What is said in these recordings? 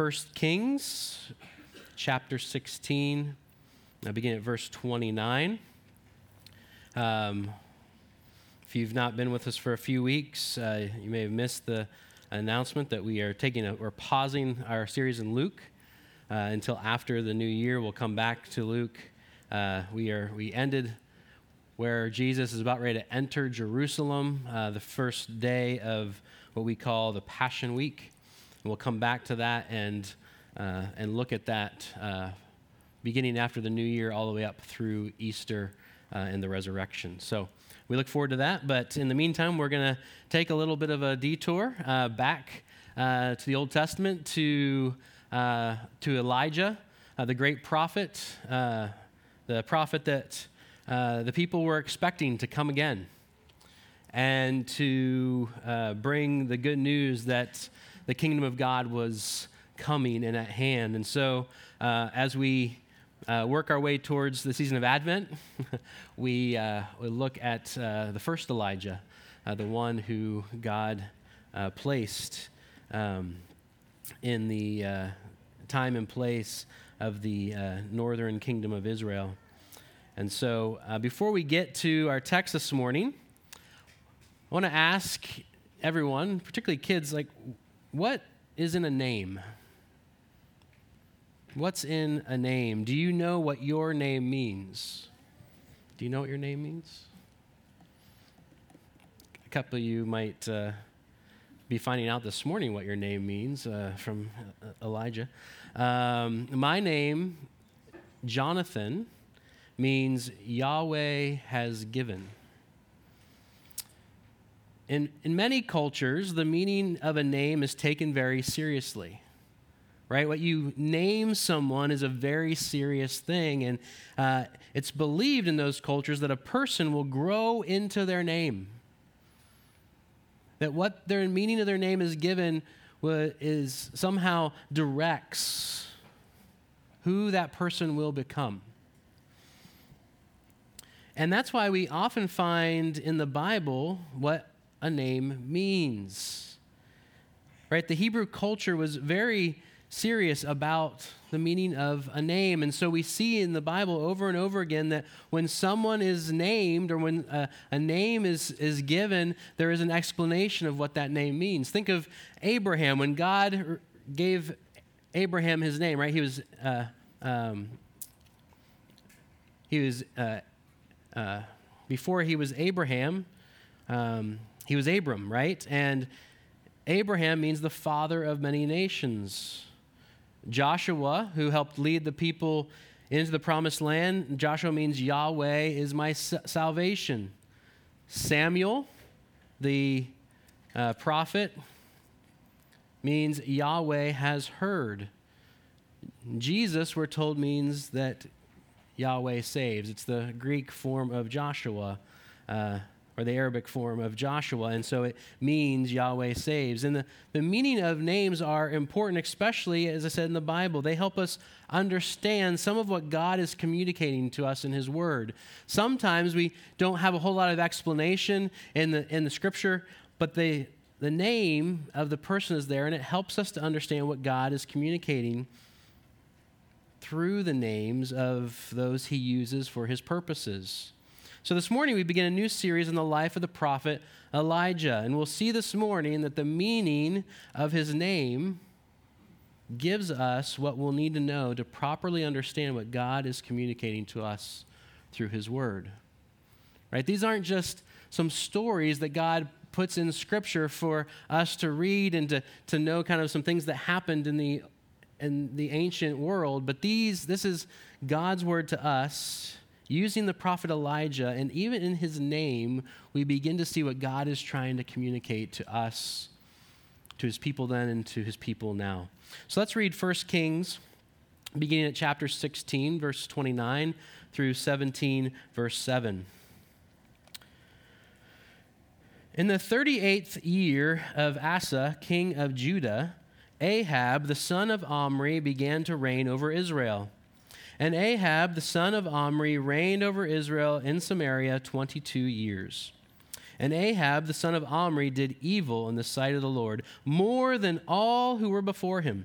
1 Kings chapter 16. I begin at verse 29. If you've not been with us for a few weeks, you may have missed the announcement that we are pausing our series in Luke until after the new year. We'll come back to Luke. We ended where Jesus is about ready to enter Jerusalem, the first day of what we call the Passion Week. We'll come back to that and look at that. Beginning after the new year all the way up through Easter and the resurrection. So we look forward to that. But in the meantime, we're going to take a little bit of a detour back to the Old Testament to Elijah, the great prophet, the prophet that the people were expecting to come again and to bring the good news that the kingdom of God was coming and at hand. And so as we work our way towards the season of Advent, we look at the first Elijah, the one who God placed in the time and place of the northern kingdom of Israel. And so before we get to our text this morning, I want to ask everyone, particularly kids, like, what is in a name? What's in a name? Do you know what your name means? Do you know what your name means? A couple of you might be finding out this morning what your name means from Elijah. My name, Jonathan, means Yahweh has given. In many cultures, the meaning of a name is taken very seriously. Right, what you name someone is a very serious thing, and it's believed in those cultures that a person will grow into their name. That what their meaning of their name is given is somehow directs who that person will become. And that's why we often find in the Bible what a name means. Right, the Hebrew culture was very serious about the meaning of a name. And so we see in the Bible over and over again that when someone is named or when a name is given, there is an explanation of what that name means. Think of Abraham. When God gave Abraham his name, right? He was before he was Abraham, he was Abram, right? And Abraham means the father of many nations. Joshua, who helped lead the people into the promised land, Joshua means Yahweh is my salvation. Samuel, the prophet, means Yahweh has heard. Jesus, we're told, means that Yahweh saves. It's the Greek form of Joshua, or the Arabic form of Joshua, and so it means Yahweh saves. And the meaning of names are important, especially, as I said, in the Bible. They help us understand some of what God is communicating to us in His Word. Sometimes we don't have a whole lot of explanation in the Scripture, but the name of the person is there, and it helps us to understand what God is communicating through the names of those He uses for His purposes. So this morning we begin a new series on the life of the prophet Elijah. And we'll see this morning that the meaning of his name gives us what we'll need to know to properly understand what God is communicating to us through His Word. Right? These aren't just some stories that God puts in Scripture for us to read and to know kind of some things that happened in the ancient world, but this is God's Word to us. Using the prophet Elijah, and even in his name, we begin to see what God is trying to communicate to us, to His people then, and to His people now. So let's read 1 Kings, beginning at chapter 16, verse 29, through 17, verse 7. In the 38th year of Asa, king of Judah, Ahab, the son of Omri, began to reign over Israel. And Ahab, the son of Omri, reigned over Israel in Samaria 22 years. And Ahab, the son of Omri, did evil in the sight of the Lord, more than all who were before him.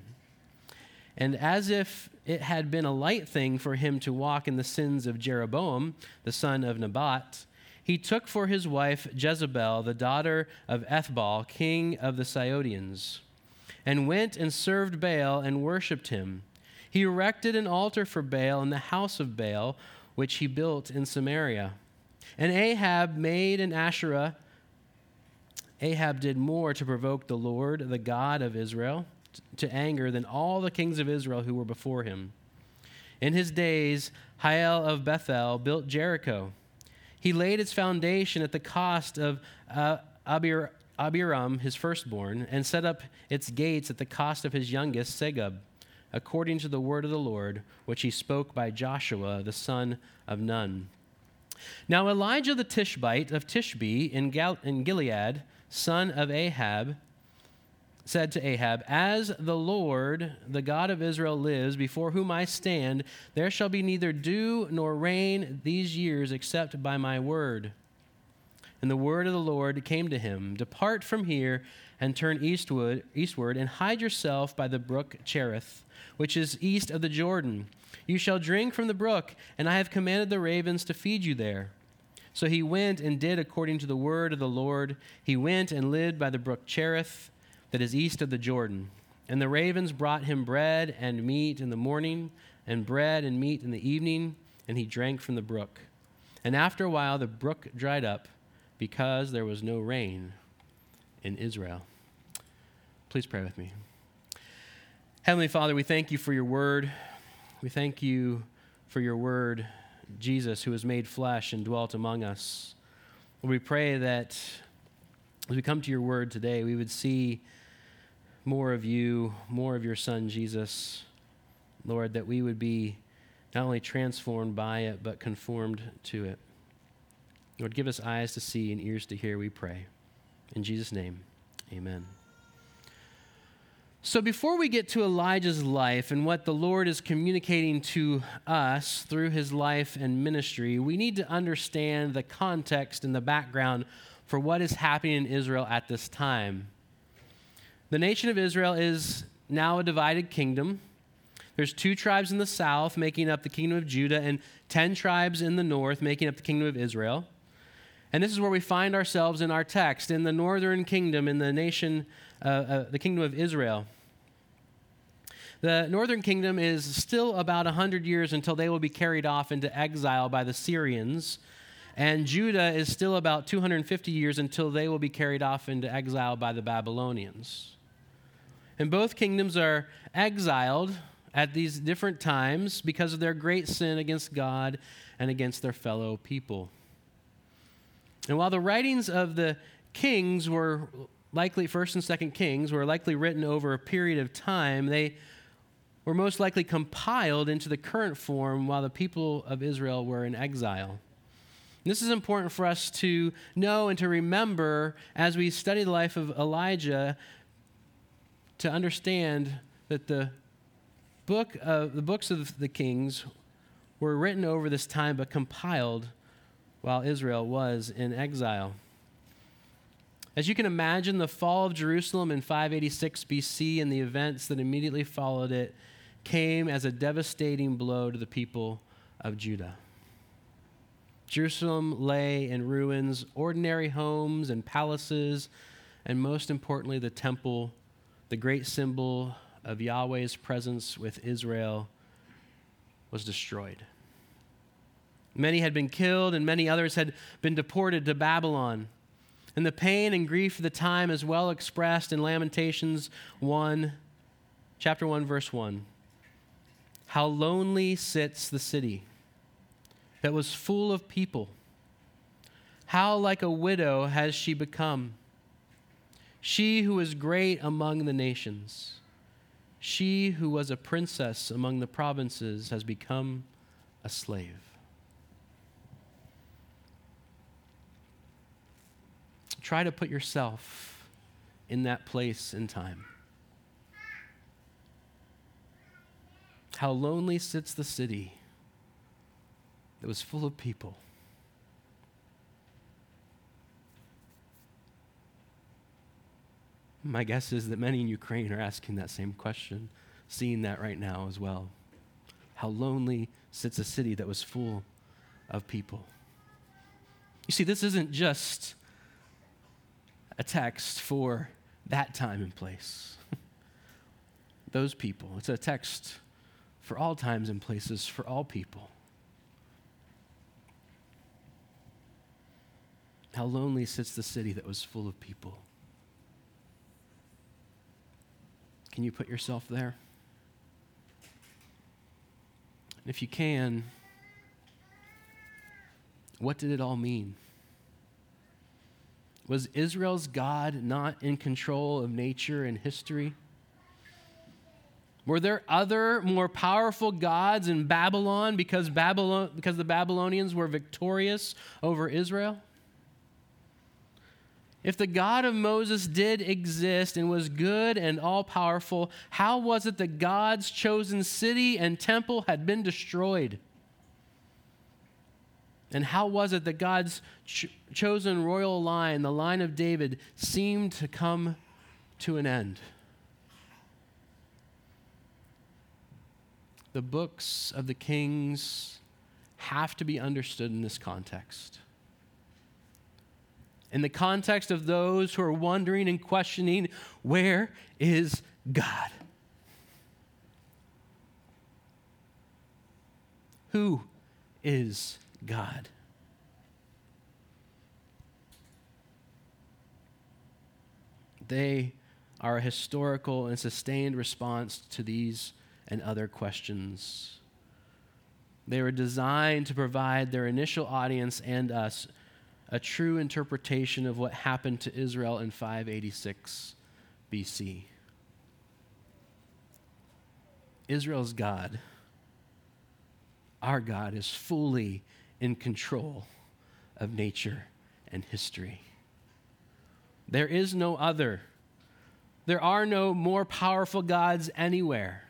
And as if it had been a light thing for him to walk in the sins of Jeroboam, the son of Nebat, he took for his wife Jezebel, the daughter of Ethbaal, king of the Sidonians, and went and served Baal and worshipped him. He erected an altar for Baal in the house of Baal, which he built in Samaria. And Ahab made an Asherah. Ahab did more to provoke the Lord, the God of Israel, to anger than all the kings of Israel who were before him. In his days, Hiel of Bethel built Jericho. He laid its foundation at the cost of Abiram, his firstborn, and set up its gates at the cost of his youngest, Segub, according to the word of the Lord, which he spoke by Joshua, the son of Nun. Now Elijah the Tishbite of Tishbe in Gilead, son of Ahab, said to Ahab, "As the Lord, the God of Israel, lives, before whom I stand, there shall be neither dew nor rain these years except by my word." And the word of the Lord came to him, "Depart from here and turn eastward, and hide yourself by the brook Cherith, which is east of the Jordan. You shall drink from the brook, and I have commanded the ravens to feed you there." So he went and did according to the word of the Lord. He went and lived by the brook Cherith, that is east of the Jordan. And the ravens brought him bread and meat in the morning, and bread and meat in the evening, and he drank from the brook. And after a while the brook dried up, because there was no rain in Israel. Please pray with me. Heavenly Father, we thank you for your word. We thank you for your word, Jesus, who was made flesh and dwelt among us. We pray that as we come to your word today, we would see more of you, more of your son, Jesus. Lord, that we would be not only transformed by it, but conformed to it. Lord, give us eyes to see and ears to hear, we pray. In Jesus' name, amen. So before we get to Elijah's life and what the Lord is communicating to us through his life and ministry, we need to understand the context and the background for what is happening in Israel at this time. The nation of Israel is now a divided kingdom. There's 2 tribes in the south making up the kingdom of Judah and 10 tribes in the north making up the kingdom of Israel. And this is where we find ourselves in our text, in the northern kingdom, in the nation, the kingdom of Israel. The northern kingdom is still about 100 years until they will be carried off into exile by the Syrians, and Judah is still about 250 years until they will be carried off into exile by the Babylonians. And both kingdoms are exiled at these different times because of their great sin against God and against their fellow people. And while the writings of the kings were likely, 1st and 2nd Kings, were likely written over a period of time, they were most likely compiled into the current form while the people of Israel were in exile. And this is important for us to know and to remember as we study the life of Elijah, to understand that the books of the Kings were written over this time but compiled while Israel was in exile. As you can imagine, the fall of Jerusalem in 586 BC and the events that immediately followed it came as a devastating blow to the people of Judah. Jerusalem lay in ruins, ordinary homes and palaces, and most importantly, the temple, the great symbol of Yahweh's presence with Israel, was destroyed. Many had been killed, and many others had been deported to Babylon. And the pain and grief of the time is well expressed in Lamentations chapter 1, verse 1. "How lonely sits the city that was full of people. How like a widow has she become. She who is great among the nations, she who was a princess among the provinces, has become a slave." Try to put yourself in that place and time. How lonely sits the city that was full of people. My guess is that many in Ukraine are asking that same question seeing that right now as well. How lonely sits a city that was full of people. You see, this isn't just a text for that time and place. Those people. It's a text for all times and places, for all people. How lonely sits the city that was full of people. Can you put yourself there? And if you can, what did it all mean? Was Israel's God not in control of nature and history? Were there other, more powerful gods in Babylon because the Babylonians were victorious over Israel? If the God of Moses did exist and was good and all-powerful, how was it that God's chosen city and temple had been destroyed? And how was it that God's chosen royal line, the line of David, seemed to come to an end? The books of the Kings have to be understood in this context. In the context of those who are wondering and questioning, where is God? Who is God? They are a historical and sustained response to these and other questions. They were designed to provide their initial audience and us a true interpretation of what happened to Israel in 586 BC. Israel's God, our God, is fully in control of nature and history. There is no other. There are no more powerful gods anywhere.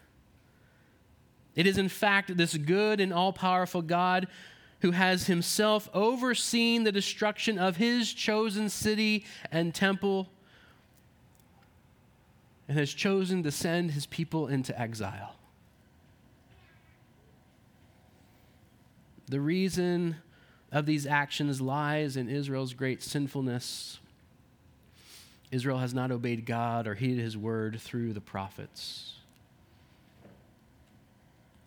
It is, in fact, this good and all-powerful God who has himself overseen the destruction of his chosen city and temple and has chosen to send his people into exile. The reason of these actions lies in Israel's great sinfulness. Israel has not obeyed God or heeded his word through the prophets.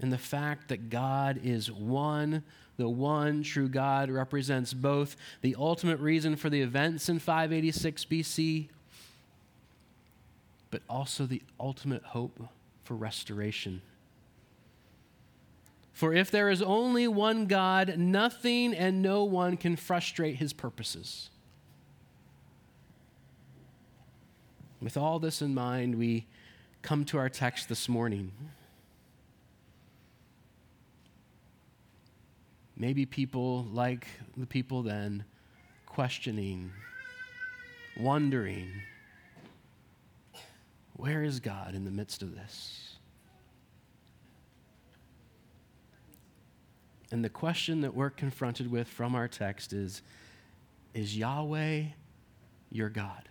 And the fact that God is one, the one true God, represents both the ultimate reason for the events in 586 BC, but also the ultimate hope for restoration. For if there is only one God, nothing and no one can frustrate his purposes. With all this in mind, we come to our text this morning. Maybe people like the people then, questioning, wondering, where is God in the midst of this? And the question that we're confronted with from our text is Yahweh your God?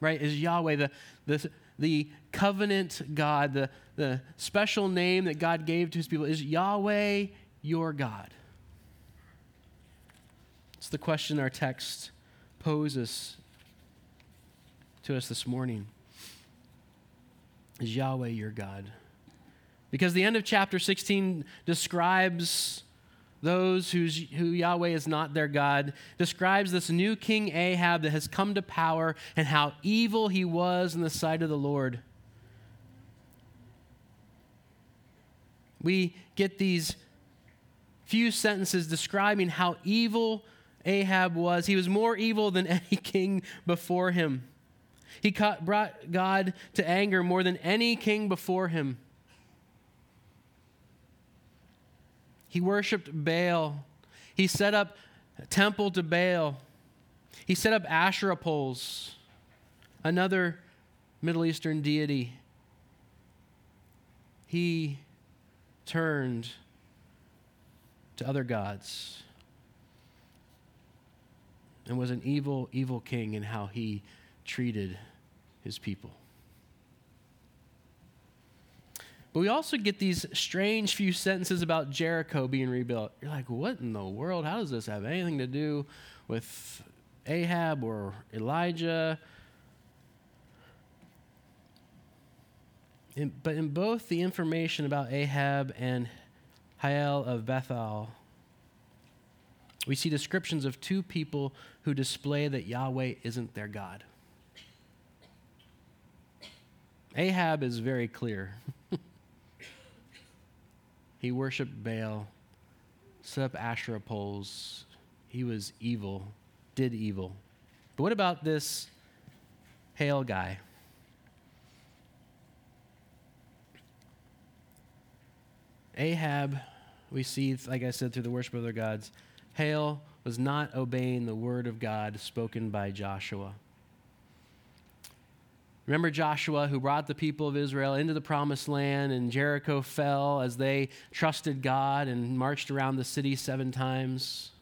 Right? Is Yahweh the covenant God, the special name that God gave to his people? Is Yahweh your God? It's the question our text poses to us this morning. Is Yahweh your God? Because the end of chapter 16 describes those who Yahweh is not their God, describes this new king Ahab that has come to power and how evil he was in the sight of the Lord. We get these few sentences describing how evil Ahab was. He was more evil than any king before him. He brought God to anger more than any king before him. He worshipped Baal. He set up a temple to Baal. He set up Asherah poles, another Middle Eastern deity. He turned to other gods and was an evil, evil king in how he treated his people. But we also get these strange few sentences about Jericho being rebuilt. You're like, what in the world? How does this have anything to do with Ahab or Elijah? But in both the information about Ahab and Hiel of Bethel, we see descriptions of two people who display that Yahweh isn't their God. Ahab is very clear. He worshipped Baal, set up Asherah poles. He was evil, did evil. But what about this Hiel guy? Ahab, we see, like I said, through the worship of their gods. Hiel was not obeying the word of God spoken by Joshua. Remember Joshua, who brought the people of Israel into the promised land, and Jericho fell as they trusted God and marched around the city 7 times.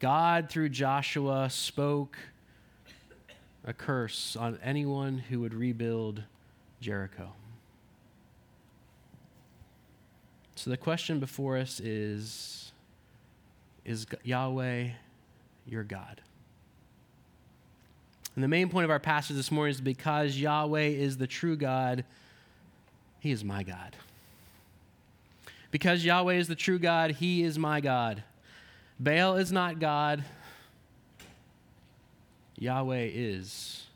God, through Joshua, spoke a curse on anyone who would rebuild Jericho. So the question before us is Yahweh your God? And the main point of our passage this morning is because Yahweh is the true God, he is my God. Because Yahweh is the true God, he is my God. Baal is not God. Yahweh is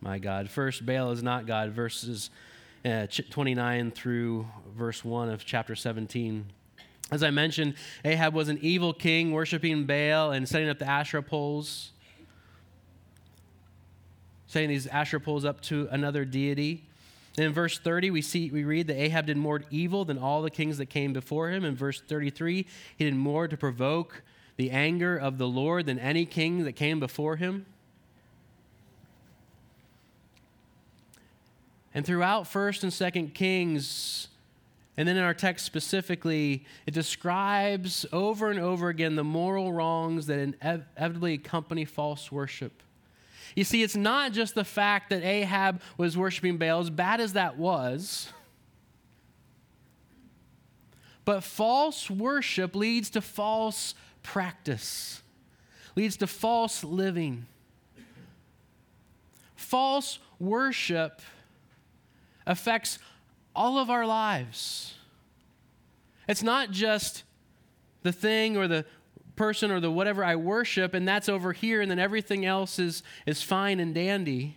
my God. First, Baal is not God, verses 29 through verse 1 of chapter 17. As I mentioned, Ahab was an evil king, worshiping Baal and setting up the Asherah poles, setting these Asherah poles up to another deity. And in verse 30, we read that Ahab did more evil than all the kings that came before him. In verse 33, he did more to provoke the anger of the Lord than any king that came before him. And throughout 1st and 2nd Kings, and then in our text specifically, it describes over and over again the moral wrongs that inevitably accompany false worship. You see, it's not just the fact that Ahab was worshiping Baal, as bad as that was, but false worship leads to false practice, leads to false living. False worship affects all of our lives. It's not just the thing or the person or the whatever I worship, and that's over here, and then everything else is fine and dandy.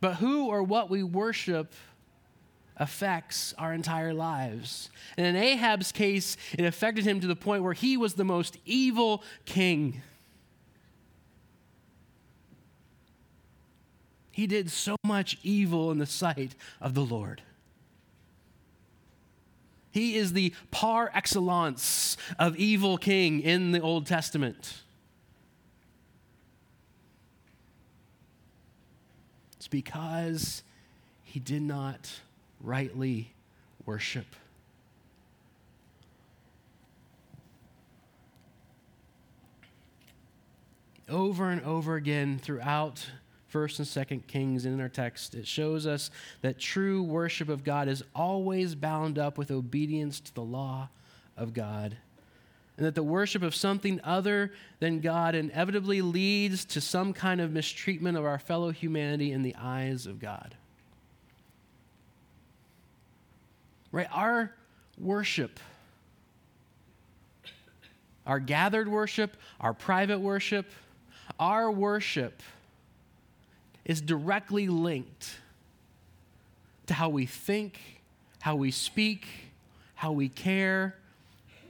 But who or what we worship affects our entire lives. And in Ahab's case, it affected him to the point where he was the most evil king. He did so much evil in the sight of the Lord. He is the par excellence of evil king in the Old Testament. It's because he did not rightly worship. Over and over again throughout 1st and 2nd Kings in our text, it shows us that true worship of God is always bound up with obedience to the law of God, and that the worship of something other than God inevitably leads to some kind of mistreatment of our fellow humanity in the eyes of God. Right? Our worship, our gathered worship, our private worship, our worship is directly linked to how we think, how we speak, how we care,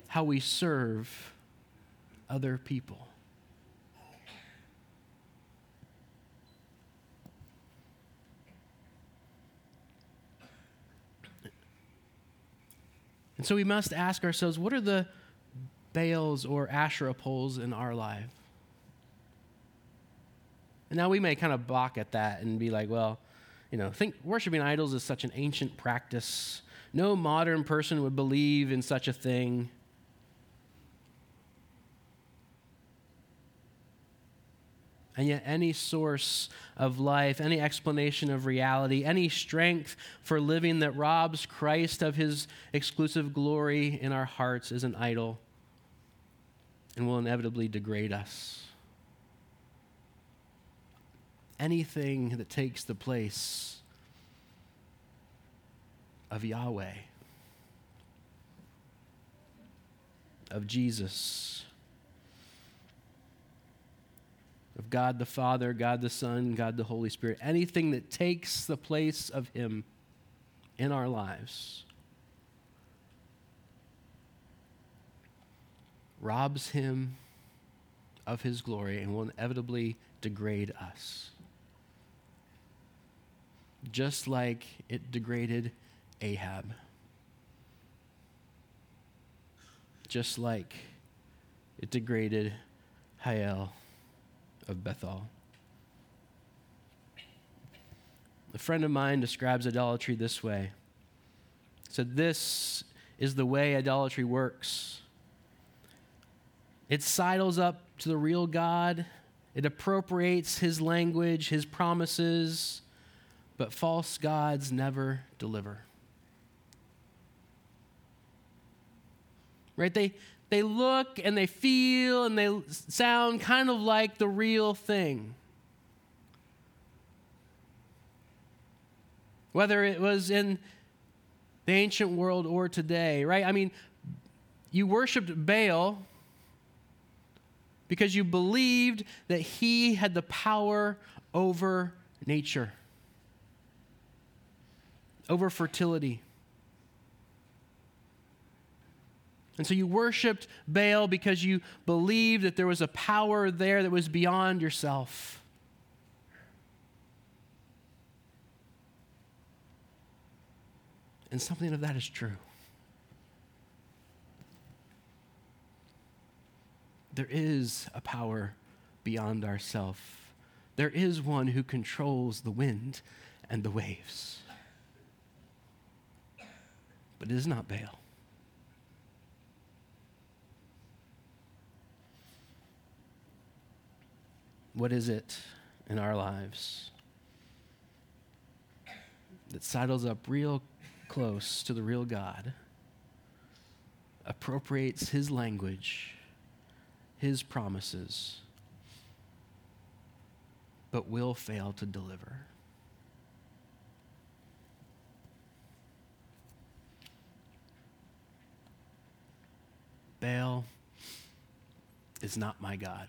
how we serve other people. And so we must ask ourselves, what are the Baals or Asherah poles in our life? And now we may kind of balk at that and be like, well, think worshiping idols is such an ancient practice. No modern person would believe in such a thing. And yet any source of life, any explanation of reality, any strength for living that robs Christ of his exclusive glory in our hearts is an idol and will inevitably degrade us. Anything that takes the place of Yahweh, of Jesus, of God the Father, God the Son, God the Holy Spirit, anything that takes the place of him in our lives robs him of his glory and will inevitably degrade us. Just like it degraded Ahab. Just like it degraded Hiel of Bethel. A friend of mine describes idolatry this way. He said, "This is the way idolatry works. It sidles up to the real God. It appropriates his language, his promises, but false gods never deliver." Right? They look and they feel and they sound kind of like the real thing. Whether it was in the ancient world or today, right? I mean, you worshiped Baal because you believed that he had the power over nature, over fertility. And so you worshiped Baal because you believed that there was a power there that was beyond yourself. And something of that is true. There is a power beyond ourselves. There is one who controls the wind and the waves. But it is not Baal. What is it in our lives that sidles up real close to the real God, appropriates his language, his promises, but will fail to deliver? Baal is not my God.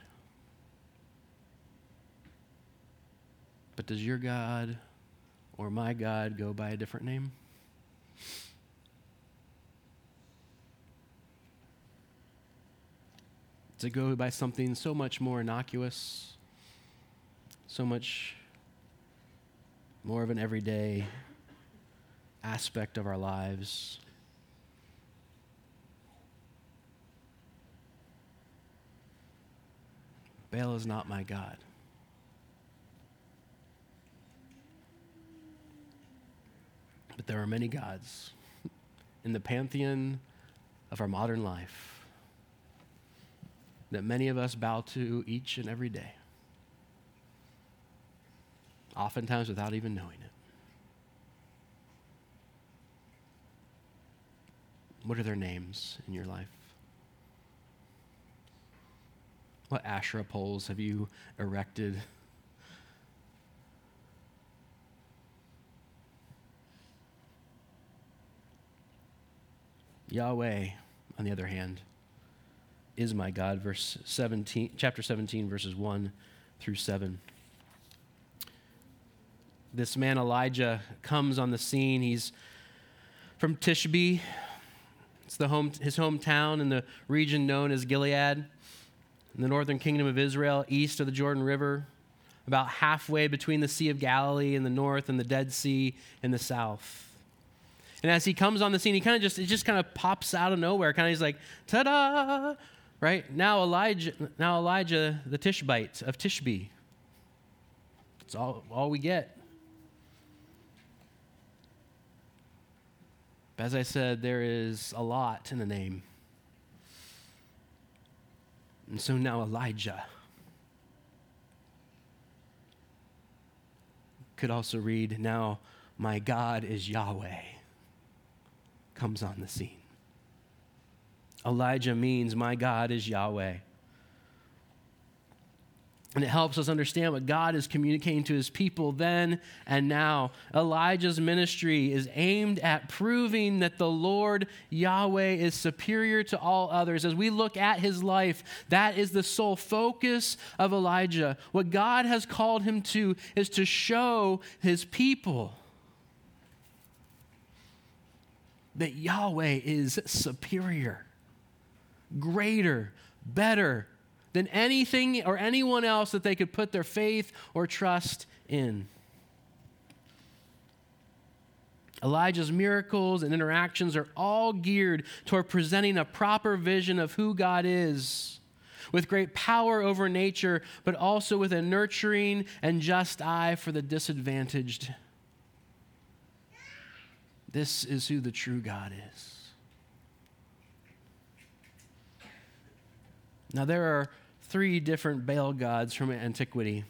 But does your God or my God go by a different name? Does it go by something so much more innocuous, so much more of an everyday aspect of our lives? Baal is not my God. But there are many gods in the pantheon of our modern life that many of us bow to each and every day, oftentimes without even knowing it. What are their names in your life? What Asherah poles have you erected? Yahweh, on the other hand, is my God. Verse 17, chapter 17, verses 1 through 7. This man Elijah comes on the scene. He's from Tishbe. It's his hometown in the region known as Gilead, in the northern kingdom of Israel, east of the Jordan River, about halfway between the Sea of Galilee in the north and the Dead Sea in the south. And as he comes on the scene, it just kind of pops out of nowhere. Kind of, he's like, ta-da! Right? Now Elijah, the Tishbite of Tishbe. It's all we get. But as I said, there is a lot in the name. And so now Elijah could also read, now my God is Yahweh, comes on the scene. Elijah means my God is Yahweh. And it helps us understand what God is communicating to his people then and now. Elijah's ministry is aimed at proving that the Lord Yahweh is superior to all others. As we look at his life, that is the sole focus of Elijah. What God has called him to is to show his people that Yahweh is superior, greater, better than anything or anyone else that they could put their faith or trust in. Elijah's miracles and interactions are all geared toward presenting a proper vision of who God is, with great power over nature, but also with a nurturing and just eye for the disadvantaged. This is who the true God is. Now, there are three different Baal gods from antiquity.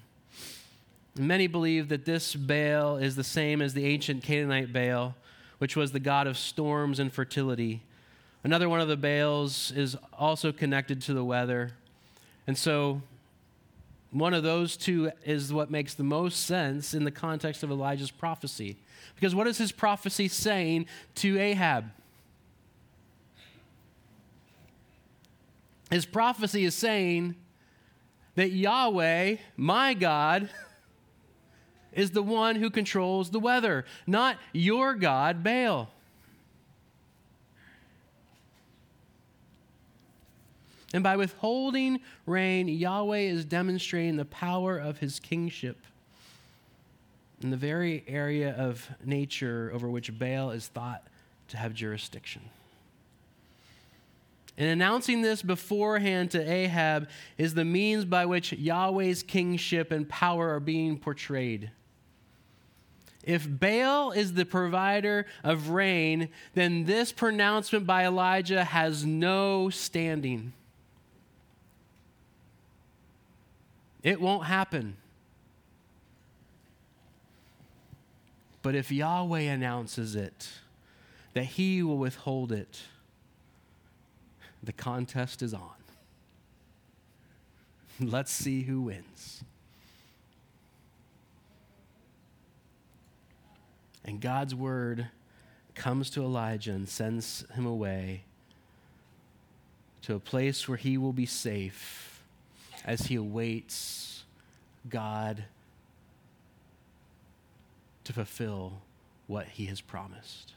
Many believe that this Baal is the same as the ancient Canaanite Baal, which was the god of storms and fertility. Another one of the Baals is also connected to the weather. And so one of those two is what makes the most sense in the context of Elijah's prophecy. Because what is his prophecy saying to Ahab? His prophecy is saying that Yahweh, my God, is the one who controls the weather, not your God, Baal. And by withholding rain, Yahweh is demonstrating the power of his kingship in the very area of nature over which Baal is thought to have jurisdiction. And announcing this beforehand to Ahab is the means by which Yahweh's kingship and power are being portrayed. If Baal is the provider of rain, then this pronouncement by Elijah has no standing. It won't happen. But if Yahweh announces it, that he will withhold it, the contest is on. Let's see who wins. And God's word comes to Elijah and sends him away to a place where he will be safe as he awaits God to fulfill what he has promised.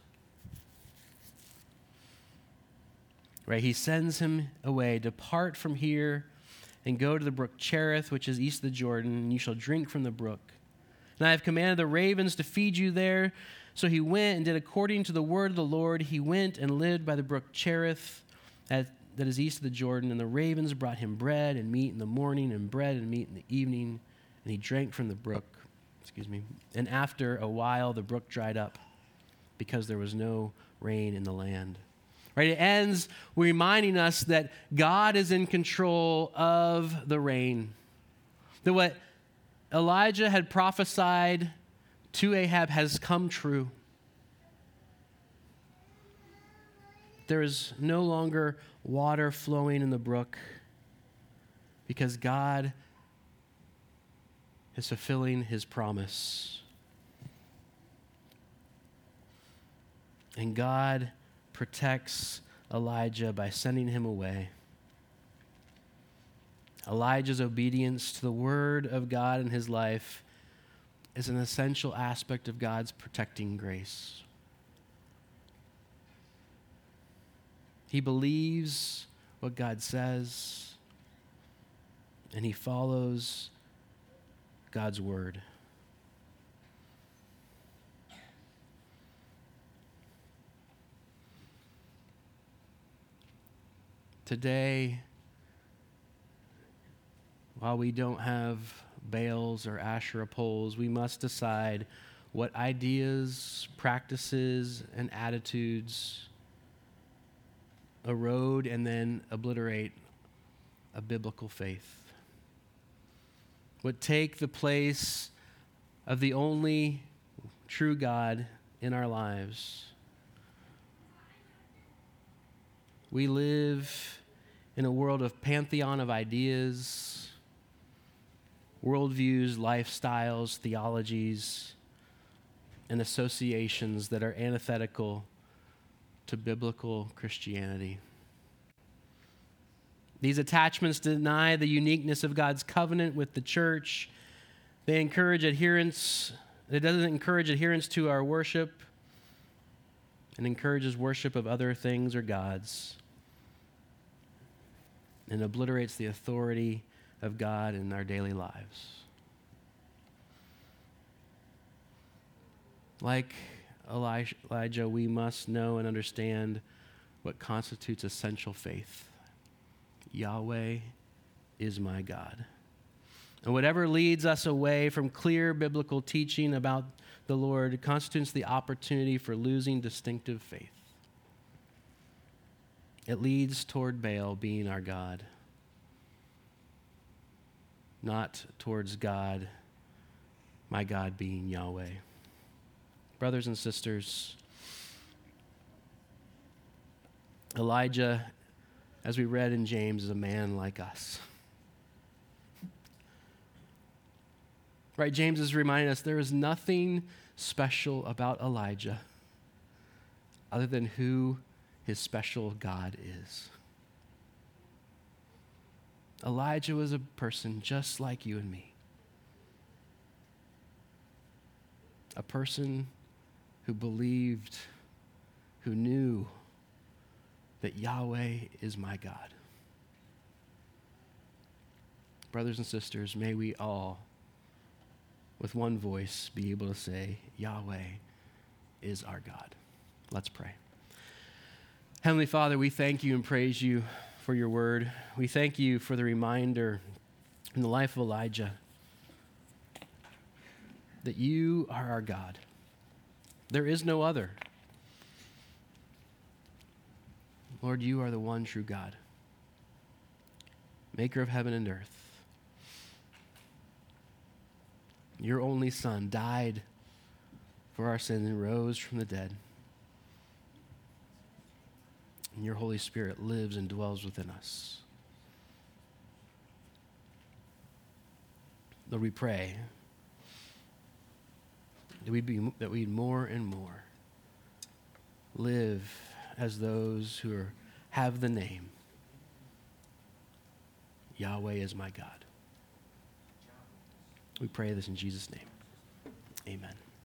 Right, he sends him away, depart from here and go to the brook Cherith, which is east of the Jordan, and you shall drink from the brook. And I have commanded the ravens to feed you there. So he went and did according to the word of the Lord. He went and lived by the brook Cherith that is east of the Jordan, and the ravens brought him bread and meat in the morning and bread and meat in the evening, and he drank from the brook. And after a while the brook dried up because there was no rain in the land. Right, it ends reminding us that God is in control of the rain. That what Elijah had prophesied to Ahab has come true. There is no longer water flowing in the brook because God is fulfilling his promise. And God protects Elijah by sending him away. Elijah's obedience to the word of God in his life is an essential aspect of God's protecting grace. He believes what God says, and he follows God's word. Today, while we don't have Baals or Asherah poles, we must decide what ideas, practices, and attitudes erode and then obliterate a biblical faith. What take the place of the only true God in our lives. We live in a world of pantheon of ideas, worldviews, lifestyles, theologies, and associations that are antithetical to biblical Christianity. These attachments deny the uniqueness of God's covenant with the church. They encourage adherence. It doesn't encourage adherence to our worship. It encourages worship of other things or gods, and obliterates the authority of God in our daily lives. Like Elijah, we must know and understand what constitutes essential faith. Yahweh is my God. And whatever leads us away from clear biblical teaching about the Lord constitutes the opportunity for losing distinctive faith. It leads toward Baal being our God, not towards God, my God being Yahweh. Brothers and sisters, Elijah, as we read in James, is a man like us. Right, James is reminding us there is nothing special about Elijah other than who his special God is. Elijah was a person just like you and me. A person who believed, who knew that Yahweh is my God. Brothers and sisters, may we all, with one voice, be able to say, Yahweh is our God. Let's pray. Heavenly Father, we thank you and praise you for your word. We thank you for the reminder in the life of Elijah that you are our God. There is no other. Lord, you are the one true God, maker of heaven and earth. Your only Son died for our sins and rose from the dead. And your Holy Spirit lives and dwells within us. Lord, we pray that we more and more live as those who have the name Yahweh is my God. We pray this in Jesus' name.